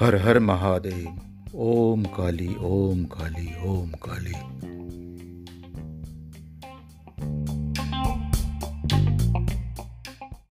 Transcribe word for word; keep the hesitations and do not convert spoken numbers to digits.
हर हर Mahadev. ओम काली ओम काली ओम काली।